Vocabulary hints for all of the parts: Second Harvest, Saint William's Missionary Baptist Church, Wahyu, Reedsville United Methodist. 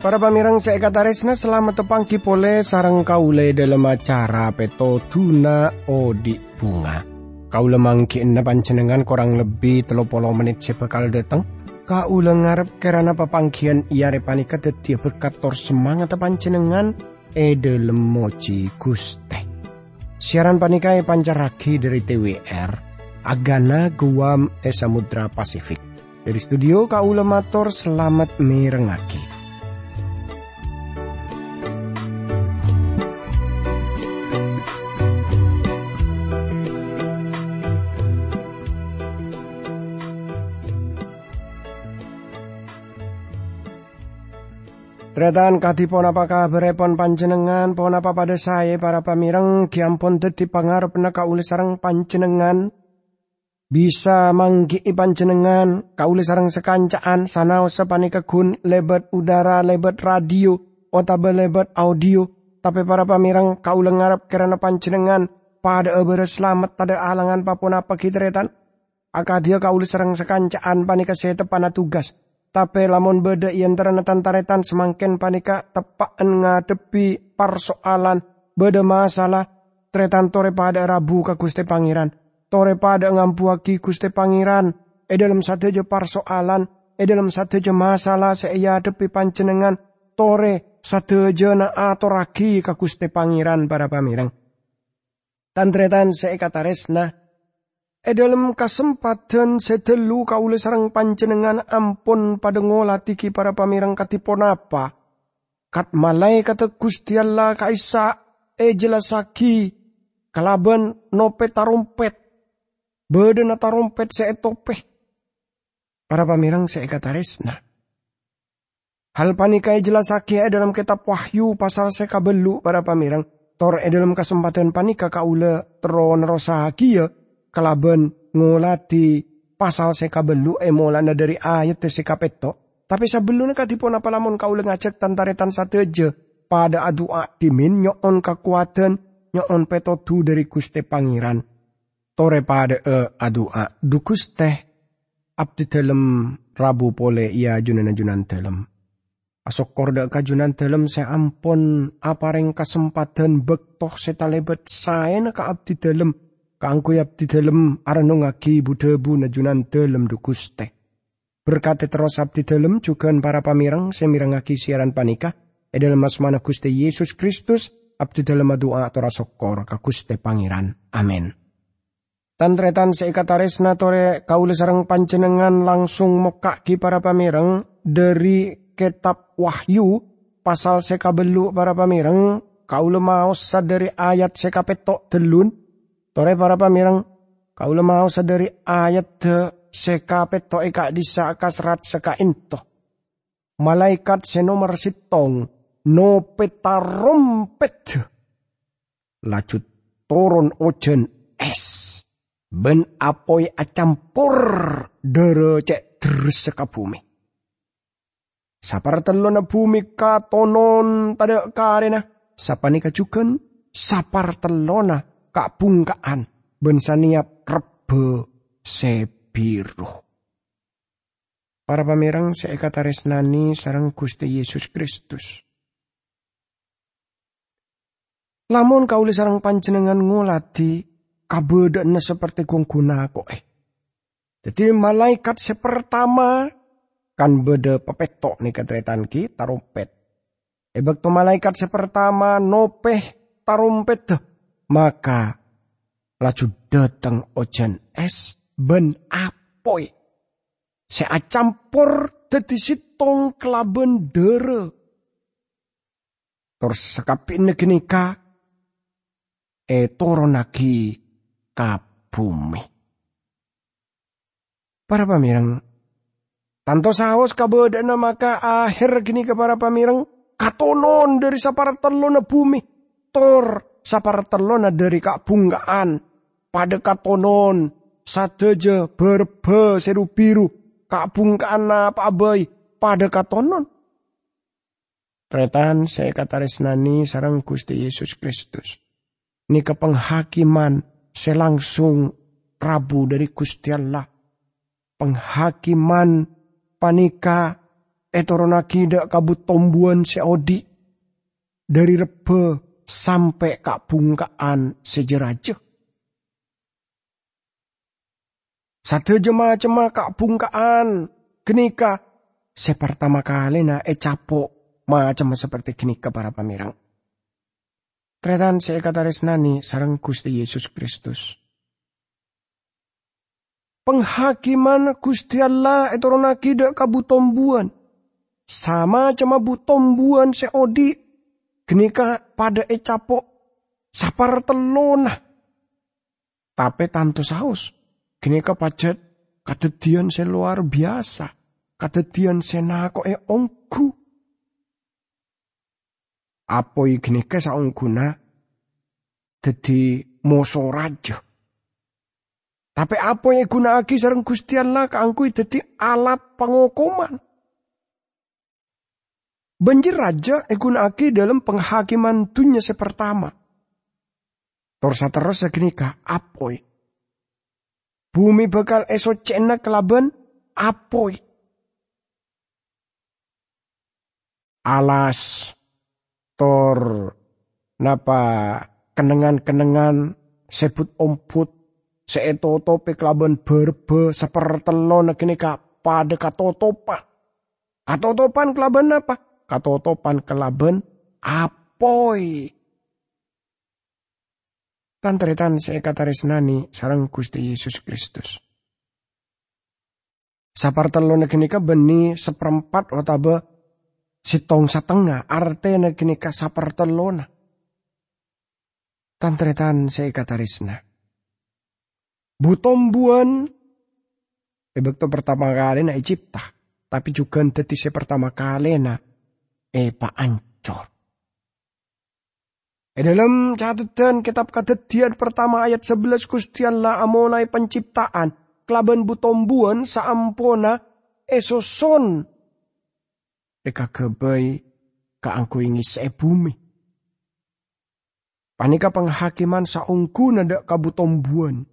Para pamirang saekataresna selamat tepangki pole sarang kaule dalam acara peto Duna Odi Bunga. Kaule mangkienna panjenengan kurang lebih 30 menit sebekal dateng. Kaule ngarep kerana papangkian iarepani kadetih berkat tor semangat panjenengan dalam moci Gusti. Siaran panikai pancaragi dari TWR Agana Guam Samudra Pasifik. Dari studio kaule matur selamat mirengaki. Tretan kadipun apa kabaripun panjenengan, pun apa pada saya para pamireng, kiampun teti pangarepna kaule sareng panjenengan, bisa manggi panjenengan, kaule sareng sekancaan, sanaos sapanikegun lebet udara, lebet radio, otabe lebet audio, tapi para pamireng kaule ngarep kerana panjenengan, pada ebere selamat tada alangan papun apa kitretan, akadia kaule sareng sekancaan panikasih tepana tugas, tapi lamun beda yang teranatan taretan semangken panika tepaan ngadepi persoalan beda masalah teretan tore pada rabu ke Gusti Pangeran. Tore pada ngampuaki Gusti Pangeran. Dalam satu je persoalan, dalam satu je masalah saya depi panjenengan. Tore satu je naatoraki ke Gusti Pangeran para pamirang. Tan teretan saya kata resna. Dalam kesempatan sedelu kaule sareng panjenengan ampun pada ngolatiki para pamirang katipun apa. Kat malaikat Gusti Allah kaisa jelasaki kalaban nope tarompet. Bedena tarompet seetopeh. Para pamirang seekataresna. Hal panikai jelasaki dalam kitab Wahyu pasal sekabelu para pamirang. Tor dalam kesempatan panika kaule teron rosaki ya. Kalaban ngolati pasal sekabelu molana dari ayat sekapeto. Tapi sebelumnya katipun apa lamun kaule ngajak tantaretan sateje pada adua timin nyoon kekuatan nyoon petodu dari Gusti Pangeran. Tore pada adua dukus teh abdi dalam rabu pole ia junan dalam. Asok korda kajunan dalam saya ampun apareng kesempatan bektoh setalebet saen ka abdi dalam. Kaangku abdi dalem arana ngagi budebu najunan dalem du Gusti. Berkate terus abdi dalem jugan para pamireng semireng ngagi siaran panika. Dalem asmana Gusti Yesus Kristus abdi dalem doa tora sokor ka Gusti Pangeran. Amin. Tantretan seikataresna tore kaule sareng panjenengan langsung mokaki para pamireng dari kitab Wahyu pasal sekabelu para pamireng kaule maos sadari ayat sekapetok delun. Tore para pamirang, kaule mau sadari ayat sekapeto eka disa kasrat seka into. Malaikat senomor sitong, no peta rompet. Lacut turun ojen es, ben apoi acampur dere cek deres seka bumi. Sapartelona bumi katonon tada karena, sapanika juken sapartelona. Kak bungkaan bensaniap rebe sebiruh. Para pamirang seekataresnani sareng Gusti Yesus Kristus. Lamun kaule sareng panjenengan ngolati kabedene seperti gungguna kok. Jadi malaikat sepertama kan beda pepetok nih katretan ki tarompet. Ebekto malaikat sepertama nopeh tarompet. Maka laju dateng ojan es ben apoi. Sea campur dadi sitong kelaben dere. Terus sekapine genika toronagi kabumi. Para pamirang tanto saos kabedana maka akhir genika para pamirang katonon dari sapartelona bumi tor sapartelona dari kabunggaan pada katonon sadeje berbe seru biru kabungkaan apa abai pada katonon. Tretan saya kata resnani sareng Gusti Yesus Kristus. Ni kepenghakiman selangsung rabu dari Gusti Allah. Penghakiman panika Etoronaki dak kabut tombuan seodi. Dari rebe sampai kak pungkaan sejerajek. Satu jema-jema kak pungkaan kenika sepertama kali na capok macam seperti kenika para pamirang. Tretan sekataresnani sareng Gusti Yesus Kristus. Penghakiman Gusti Allah etorona kida kabutombuan. Sama cama butombuan seodi. Genika pada capok. Sapar telona. Tapi tanto saus. Genika pacet. Kadetian se luar biasa. Kadetian se nako ongku. Apoi genika saungguna. Dadi moso raja. Tapi apa yang gunakake sareng Gusti Allah kaangkui dadi alat penghukuman. Banjir raja yang gunakake dalam penghakiman dunia sepertama. Terus segenika apoi. Bumi bakal eso cena kelaban apoi. Alas tor napa kenengan-kenengan sebut omput. Seetotope kelaban berbe sepertelon genika pada katotopan. Katotopan kelaban apa? Katotopan kelaban apoi. Tantretan sekataresnani sareng Gusti Yesus Kristus. Sapertelon genika beni seperempat otabe sitong setengah artene genika sapertelon. Tantretan sekataresna. Butombuan ebekto pertama kali na cipta, tapi juga detise pertama kali na paancor. Dalam catatan kitab Kejadian pertama ayat 11 Gusti Allah mulai penciptaan kelaban butombuan saampona esoson kagabei kaangkuingi sebumi. Panika penghakiman saungku ndak kabutombuan.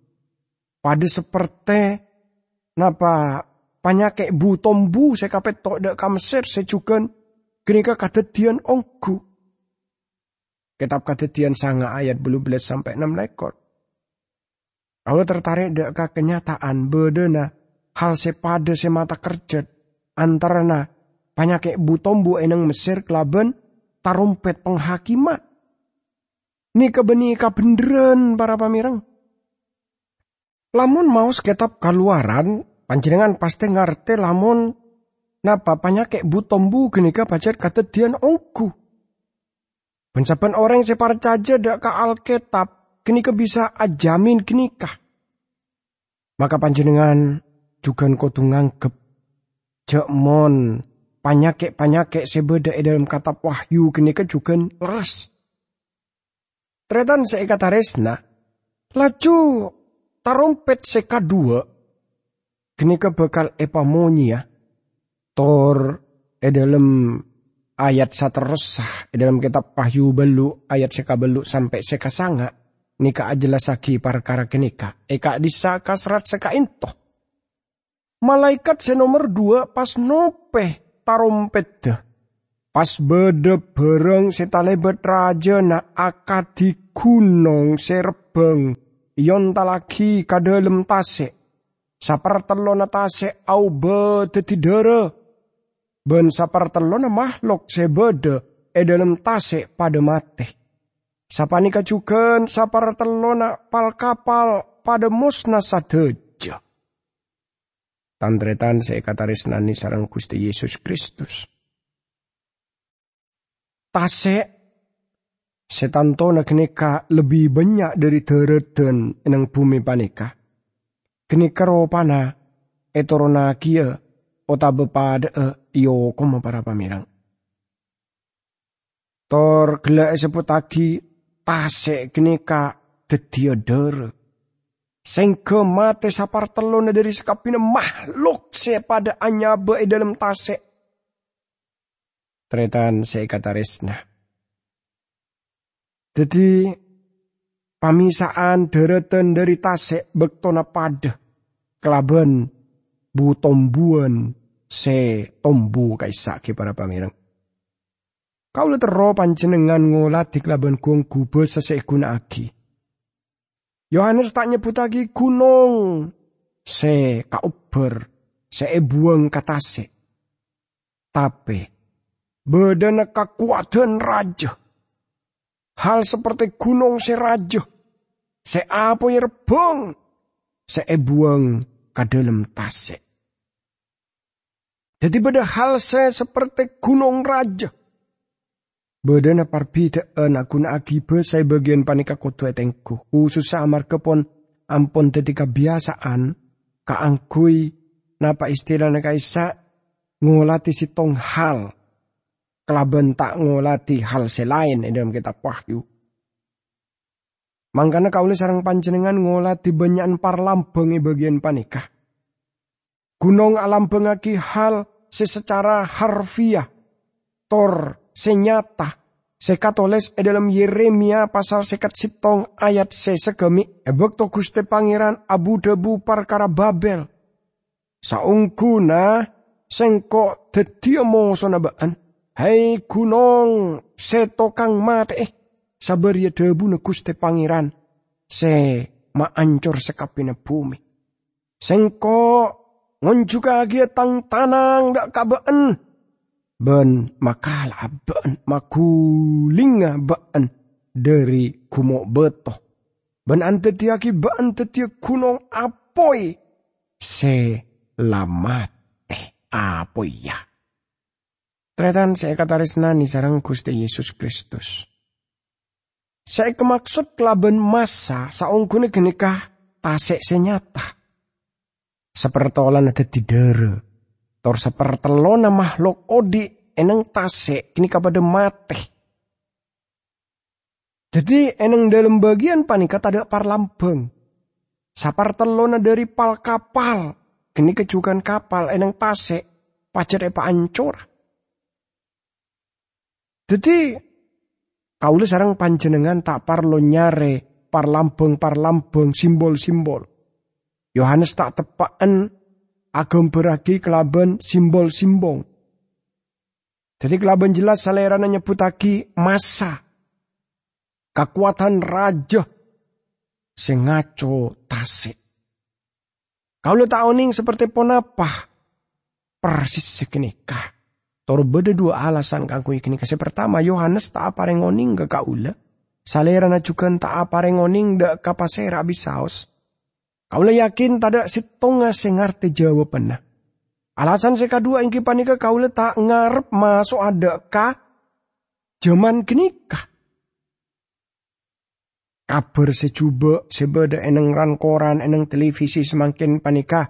Pada seperti napa panyake butombu sekapet tok dak ka Mesir sejugen genika kadedian ongku. Kitab Kadedian sanga ayat 12 sampai 6 lekor. Kalau tertarik dak ka kenyataan bedena hal sepada semata kerjet antarana panyake butombu eneng Mesir kelaben tarumpet penghakiman. Nika beni kabenderen para pamireng. Lamun maos kitab kaluaran, panjenengan pasti ngarte lamun napa panyake butombu genika pacar kadedian ongku. Pencapan orang separcaja dak ka Alkitab genika bisa ajamin genika. Maka panjenengan juga kudu nganggep jekmon panyake-panyake sebeda dalam kitab Wahyu genika juga leres. Tretan seikataresna laju tarompet seka dua, genika bakal epamonia, tor dalam ayat saterusah, dalam kitab Wahyu belu, ayat seka belu sampai seka sanga, nika ajelasaki perkara genika, eka disa kasrat seka intoh. Malaikat senomor dua pas nopeh tarompet deh. Pas bede bereng setalebet raja na akadi gunung serbeng. Yon talaki kadalem tasik. Sapertelona tasik au bede tidere. Ben sapertelona makhluk sebede edalem tasik pada mati. Sapanika juga sapertelona pal kapal pada musna sadeja. Tantretan sekataresnani sareng Gusti Yesus Kristus. Tasik. Setantona genika lebih banyak dari dereden enang bumi panika. Genika ropana etorona kia otabe pada iyo koma para pamirang. Tor gela sebut tadi tasik genika dedia dere. Sengke mate sapartelona dari sekapina makhluk sepada anyabe dalam tasik. Tretan seikataresna. Jadi, pamisaan dereten dari tasik bektona pada kelaban butombuan se tombo kaisake para pangerang. Kaula tero panjenengan ngoladik laban gong gubes saseikuna agi. Yohanes tak nyebut agi gunung se kauber se buang katase. Tapi bedana kakuatan raja. Hal seperti gunung se raja. Se apa yang rebong. Se buang kadalem tase. Jadi beda hal se seperti gunung raja. Bedana parbida anakuna agibe saya bagian panika kodoe tengku. Khususnya amar kepon ampon dadi kebiasaan. Kaangkui napa istilahnya kaisa ngolati sitong hal. Kelaben tak ngolati hal selain dalam kitab Wahyu. Mangkana kaule sarang panjenengan ngolati banyakan parlambengi bagian panikah. Gunung alam bengaki hal secara harfiah. Tor senyata. Sekatoles dalam Yeremia pasal sekat sitong ayat sesegemi. Ebekto Gusti Pangeran abu debu perkara Babel. Saungguna sengkok dediomo sonabaan. Hei gunung, se tokang mate, sabariya debu ne Gusti Pangeran, se maancur sekapine bumi. Sengko ngonjuga agia tang tanang dak kabeen, ben makala ben makulinga ben dari kumok betoh, ben antetiaki ben tetiak gunung apoi, se lamate apoi ya. Tretan saya kataresnani sarang Gusti Yesus Kristus. Saya kemaksud kelaben masa saunggune genikah tasik senyata. Sepertolan ada di dere. Tor sepertelona makhluk odi eneng tasik genikah pada mateh. Jadi eneng dalam bagian panika tadak parlambeng. Sapertelona dari pal kapal. Genikah jukan kapal eneng tasik pacar epa ancora. Jadi, kaula sareng panjenengan tak parlo nyare parlambeng-parlambeng simbol-simbol. Yohanes tak tepaan agem beragi kelaben simbol-simbol. Jadi kelaben jelas salerana nyebutaki masa. Kekuatan raja sing ngaco tasik. Kaula tak oning seperti ponapa persis sekenikah. Tor beda dua alasan kanggo iki nikase pertama Yohanes tak apareng oning ke kaula. Salerana juga tak apareng oning dak kapasera bisaos. Kaula yakin tadak sitonga sing ngerti jawabanna. Alasan sing kedua inggih panika kaula tak ngarep masuk adak ka jaman genikah. Kabar sejube sebeda eneng ran koran eneng televisi semangkin panika.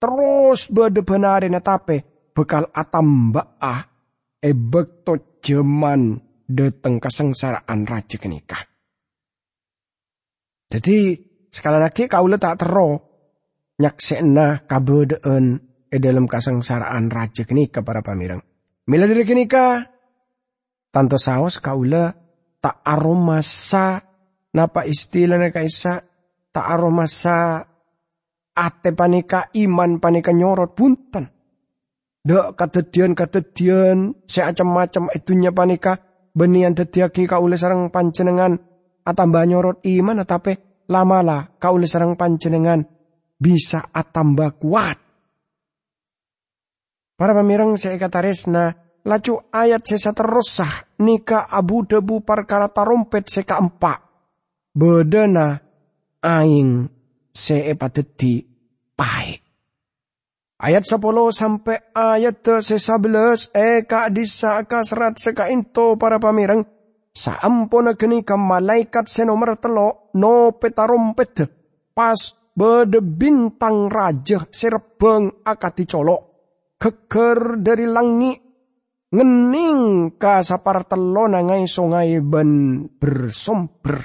Terus beda benar netape. Bekal atambaah ebekto jaman dateng kesengsaraan raja kenikah. Jadi sekali lagi kaula tak tero nyaksena kabedeen dalam kesengsaraan raja kenikah para pamireng. Mila diri kenikah tanto saos kaula tak aromasa napa istilahna kaisa tak aromasa ate panika iman panika nyorot punten. Dak kadedian seacam-macam edunya panika benian dediaki kaule sareng panjenengan atambah nyorot iman atape lamala kaule sareng panjenengan bisa atambah kuat. Para pamireng saya kataresna lacu ayat sesa terusah nika abu debu perkara tarompet seka empat bedena aing seepadedi pae. Ayat 10 sampai ayat 11 eka disaka serat seka into para pamireng saampona genika malaikat senomer telo no petarompet pas bede bintang raja sirebeng akati colok geger dari langit ngening ka sapar telo nangai sungai ben bersomber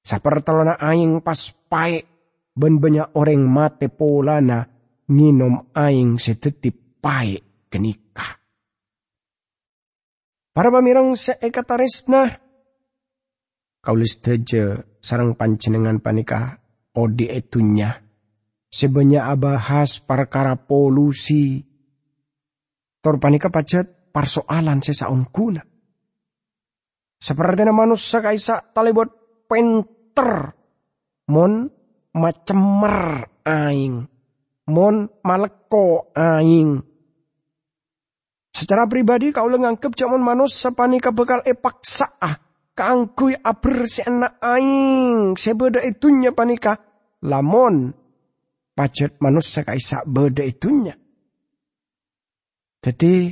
sapar telo na aing pas paik ben banyak orang mate polana nginom aing sedetip paik genikah. Para pamirang seekataresna kaulis deje sarang panjenengan panika odi etunya sebenya abahas perkara polusi. Tor panika pacet persoalan sesaun kuna. Seperti manusia kaisa talibot penter. Mon macemer aing. Mon maleko aing. Secara pribadi kau lenganggep jaman manusia panika bekal epaksaah. Kaangkui aper seana aing. Sebeda itunya panika. Lamon. Pacet manusia kaisa beda itunya. Jadi,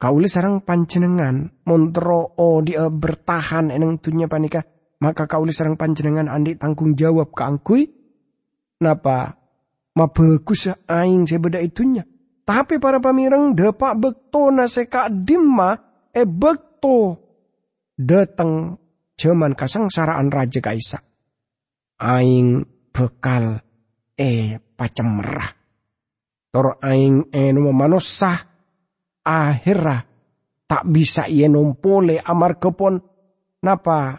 kauli sarang panjenengan montro dia bertahan eneng dunya panika, maka kauli sarang panjenengan andi tanggung jawab kaangkui. Napa? Ma bagus aing sebeda itunya. Tapi para pamireng dapat bekto naseka dimma bekto dateng jaman kasengsaraan raja kaisa. Aing bekal pacemerah. Tor aing eno manusah akhirah tak bisa yenom pole amar kepon napa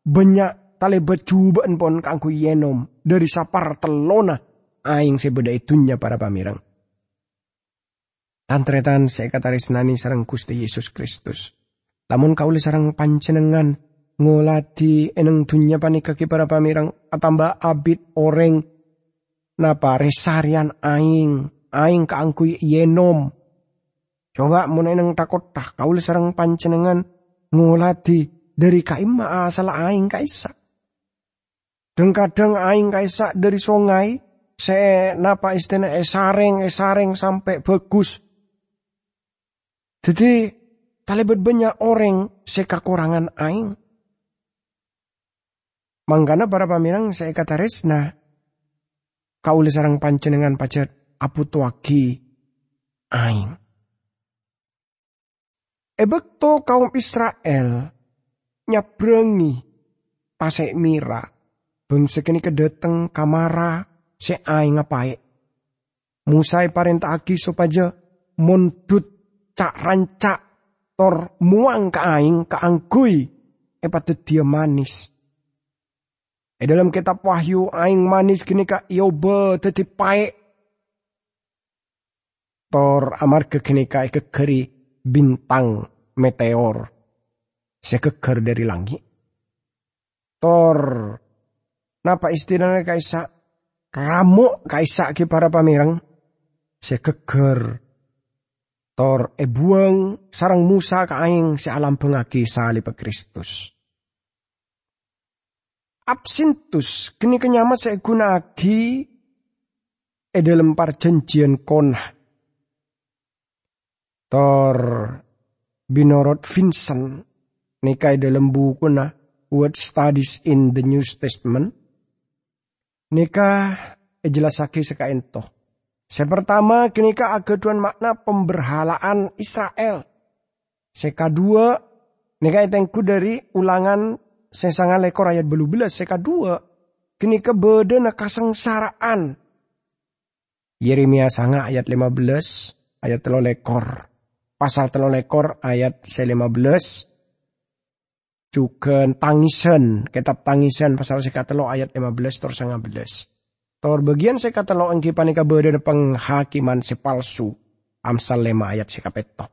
banyak tale becubaan pon kangku yenom dari sapar telona aing sebeda itunya para pamirang. Tantretan sekatarisnani sareng Gusti Yesus Kristus. Lamun kauli sareng panjenengan ngoladi eneng dunya panika ki para pamirang atamba abid oreng napa resarian aing. Aing kaangkui yenom. Coba muneneng takotah kaul sareng panjenengan ngoladi dari kaima asal aing kaisa. Deng kadang aing kaisa dari songai se napa istene esareng sampai bagus. Jadi talebet banyak orang sekakurangan aing. Manggana para pamirang saya kata resna kaul sareng panjenengan pacet aputuaki aing. Ebekto kaum Israel nyabrangi tasek mira. Bangsa kini kedateng kamara se aing ngapaik. Musai parentaki supaya mundut cak rancak tor muang ka aing kaanggui epatet dia manis. Dalam kitab Wahyu aing manis kini ka Yoba teti paik. Tor amar kekenika kekeri bintang meteor sekeker dari langit. Tor napa istilahnya kaisa ramuk kaisa ki para pamirang sekeker. Tor ebuang sarang Musa ka aing se alam pengaki salib Kristus. Absintus kini kenyama se guna agi dalam perjanjian konah. Tor binorot Vincent nikai dalam buku na Word Studies in the New Testament nikah jelasake sakaento. Se pertama kenika agaduan makna pemberhalaan Israel. Se kedua nikai tengku dari Ulangan sesanga lekor ayat 12. Se kedua kenika beda na kasengsaraan. Yeremia sanga ayat 15 ayat 3 lekor. Pasal telolekor ayat 15 juga tangisan kitab tangisan pasal sekatelo ayat 15 tor 19 tor bagian sekatelo engki panika beda penghakiman sepalsu Amsal 5 ayat sekapetok.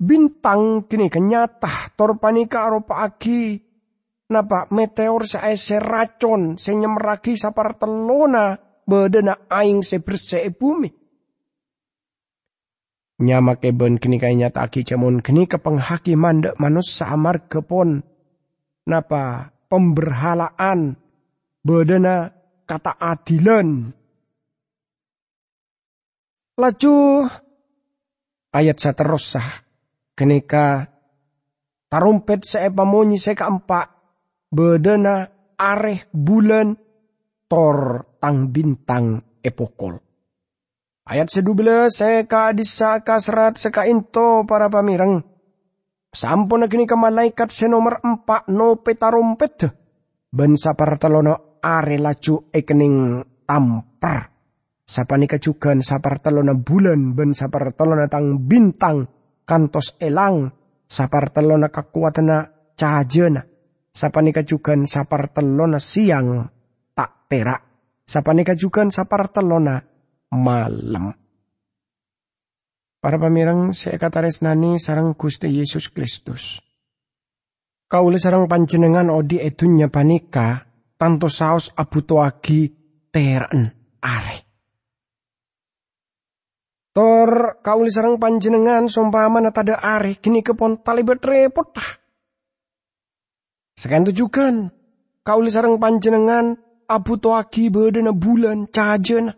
Bintang kini kenyata tor panika aropa aki napa meteor sae seracon senyemragi sapar telona bedena aing seberse bumi. Nyama keben kini kaya nyata aki jamun kini ke penghakiman dek manusia amar kepon. Napa pemberhalaan bedena kata adilan. Laju ayat seterusah kini ka tarumpet seepamunyi sekaempak bedena areh bulan tor tang bintang epokol. Ayat 12 seka disa kasrat seka into para pamireng. Sampun kini ke malaikat senomor 4 no petarumpet. Ben sapar telono are laju ekening tampar. Sapanika juga sapar telono bulan ben sapar telono tang bintang kantos elang. Sapar telono kekuatana cajena. Sapanika juga sapar telono siang tak terak. sapaneka jukan sapartelona malam. Para pamirang seekataresnani sareng Gusti Yesus Kristus. Kaule sareng panjenengan odi edun nyabanika tanto saos abutoagi teren are. Tor kaule sareng panjenengan sumpamana tada are gini kepon talibet repot tah. Sekanto jukan kaule sareng panjenengan abutoagi bedena bulan cajena.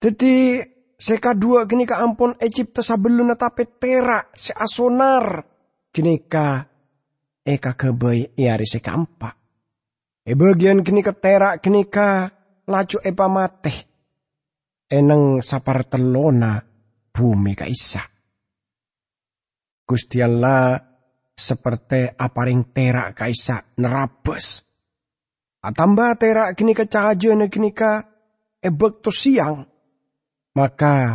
Dadi seka dua genika ampun Egypta sabeluna tapi tera seasonar genika eka kebay iari seka empat. Bagian genika tera genika laju epa mateh eneng sapartelona bumi kaisa. Gusti Allah seperti aparing tera kaisa nerabes. Atamba tera genika cahajana genika ebek to siang. Maka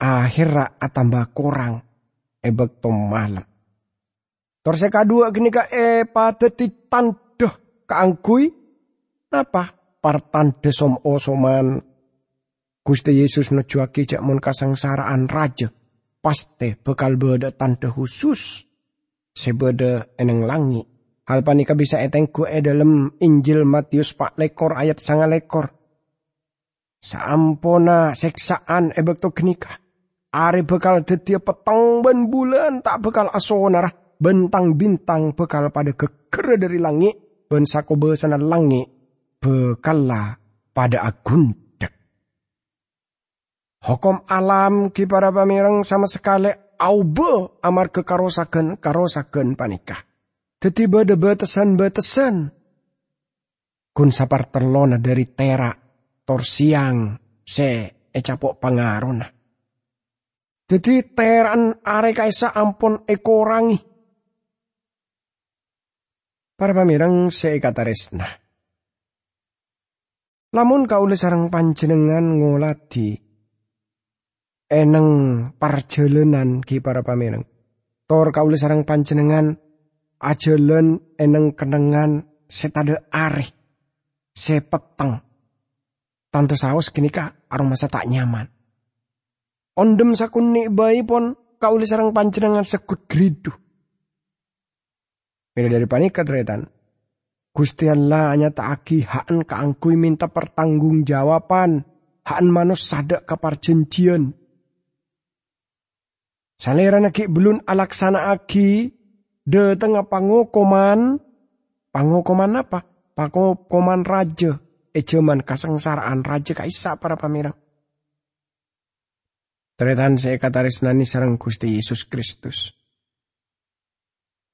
akhirnya tambah kurang ebek tom malam. Terus kedua gini ka padeti tandeh kaangkui. Napa? Partande som osoman. Gusti Yesus nujuaki jak mun kasengsaraan raja. Paste bekal beda tandeh khusus. Sebeda eneng langi. Hal panika bisa etengku dalam Injil Matius 4 ayat 9. Saampona seksaan ebek to genika. Are bekal dedia petang ben bulan tak bekal asonar. Bentang bintang bekal pada geger dari langit. Ben sakobesana langit bekala pada agundek. Hukum alam ki para pamireng sama sekali aube amar kekarosaken panikah. Dadi beda batesan-batesan. Kun sapartelona dari terak. Tor siang se ecapok pangarona. Jadi teran are kaisa ampun ekorangi. Para pamirang se kataresna. Lamun kaule sareng panjenengan ngoladi eneng parjalanan ki para pamirang. Tor kaule sareng panjenengan ajelen eneng kenengan setade are se peteng. Tanto saos genika aroma tak nyaman. Ondem sakunik bayi pon kauli sareng panjenengan sekut gridu. Beda dari panika tretan. Gusti Allah nyata aki haan kaangkui minta pertanggung jawaban. Haan manus sadak kaparjenjian. Salera naki belum alaksana aki. De tengah pangokoman. Pangokoman apa? Pangokoman raja. Ejeman kasengsaraan raja kaisa para pamirang. Tretan seekataresnani sareng Gusti Yesus Kristus.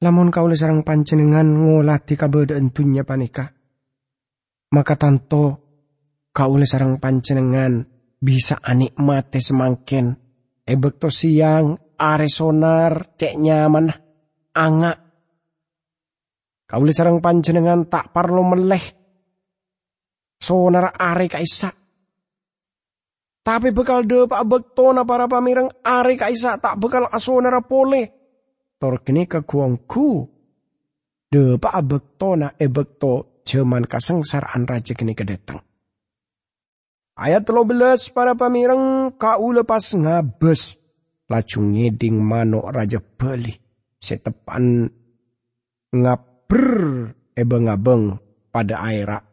Lamun kaule sareng panjenengan ngolati kabedaan dunya panika. Maka tanto kaule sareng panjenengan bisa anikmate semangkin. Ebek to siang are sonar cek nyaman angak. Kaule sareng panjenengan tak parlo meleh. Sonar are kaisa. Tapi bekal depak bektona para pamirang are kaisa tak bekal asonara pole. Tor genika guangku. Depak bektona ebekto jaman kasengsaraan raja genika datang. Ayat 13 para pamirang kau lepas ngabes. Laju ngeding manuk raja beli. Setepan ngaber ebeng-abeng pada airak.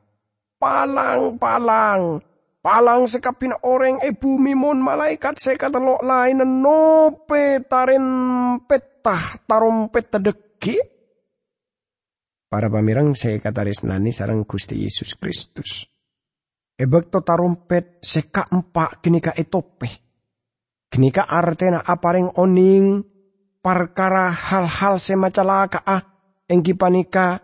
Palang sekapin orang bumi mun malaikat sekatelok lain nope tarempet tah tarompet tedeki. Para pamirang sekataresnani sareng Gusti Yesus Kristus. Ebekto tarompet seka empak genika etope. Genika artena apareng oning parkara hal-hal semacalakaa engki panika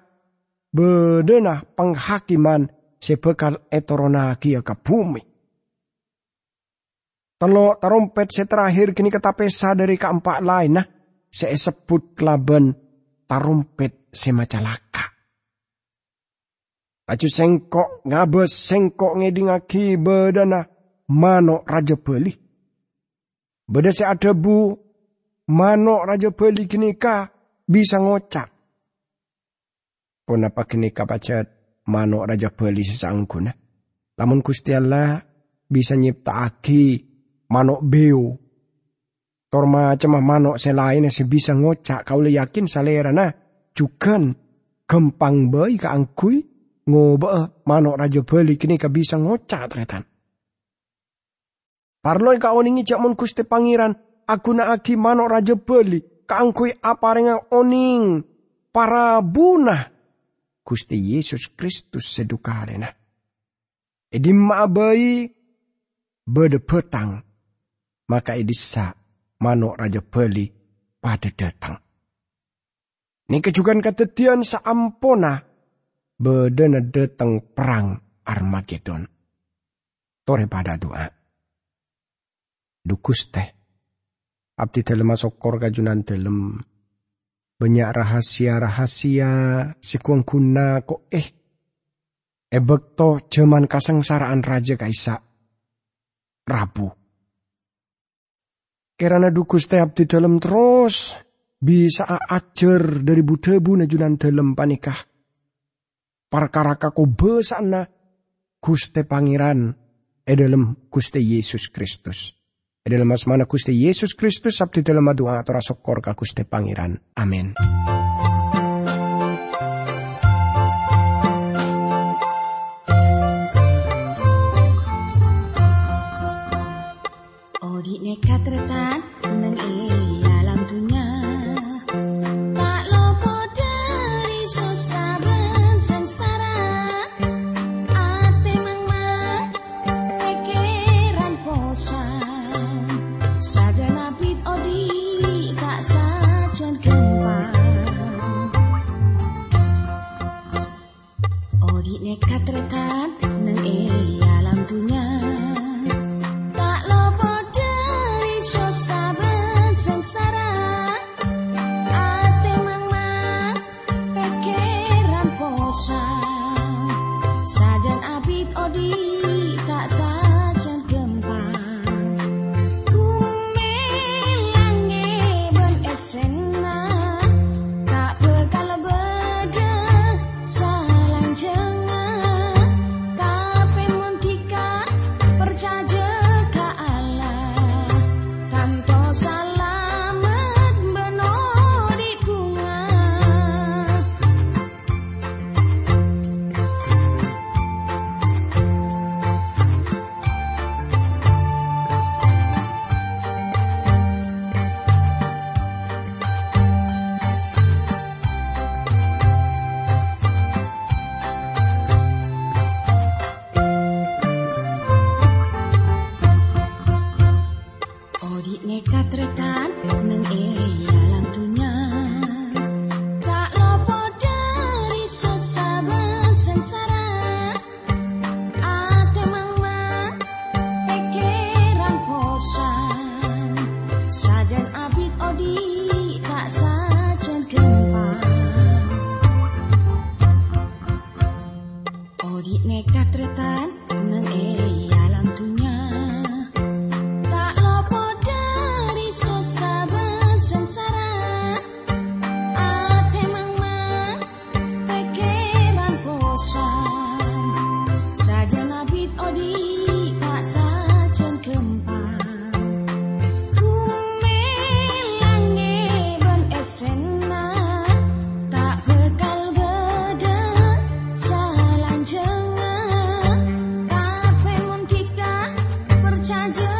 bedena penghakiman. Sebekal etorona kia ke bumi. Telok tarompet seterakhir kini ketapesa dari keempat lain. Nah, saya sebut kelaben tarompet semacalaka. Laju sengkok ngabes sengkok ngedingaki bedana manok raja beli. Beda seadebu manok raja beli kini ka bisa ngocak. Pun apa kini ka pacet. mano raja beli sesangkuna. Lamun Gusti Allah bisa nyiptaake manuk beo. Tor macam manuk selain yang bisa ngocak kaule yakin salerana jukan gampang bae kaangkui ngoba manuk raja beli kini ka bisa ngocak tretan. Parloi ka oningi cak mun Gusti Pangeran agunakake manuk raja beli kaangkui aparenga oning para bunah Gusti Yesus Kristus sedukarena. Edi maabai bede petang, maka edisa manuk raja beli pada datang. Nika jugan katetian saampona bedena datang perang Armageddon. Tore pada doa. Dukus teh. Abdi telem sokor kajunan telem. Banyak rahasia-rahasia sikuang kuna kok Ebek to jaman kasengsaraan Raja Kaisa Rabu. Kerana dukus tiap di dalam terus bisa ajar dari budebu najunan dalam panikah. Parkaraka ko besana Guste Pangeran dalam Guste Yesus Kristus. Dalam asmana Guste Yesus Kristus abdi dalam doa atur asokor ka Guste Pangeran. Amin. Katretan nang alam dunya tak lopo dari susah ben sengsara ate mangman pikiran bosan saja napit odi gak sajen gempa odi nek katretan nang alam dunya sengsara ate mangman pikiran bosan sajan abid odi tak sajan gempa kumelange ben esena tak bekal beda salang jenga tapi montika percaya ke Allah tanpa salah tretan nang alam dunya tak lopo dari susah ben sengsara ate mangman pikiran bosan sajan abid odi tak sajen gempa odi nekat tretan nang alam dunya susah ben sengsara ate mangman pikiran bosan saja napit odi tak sajen gempa kumelange ben esena tak bekal beda salang jenga tapi mun kita percaya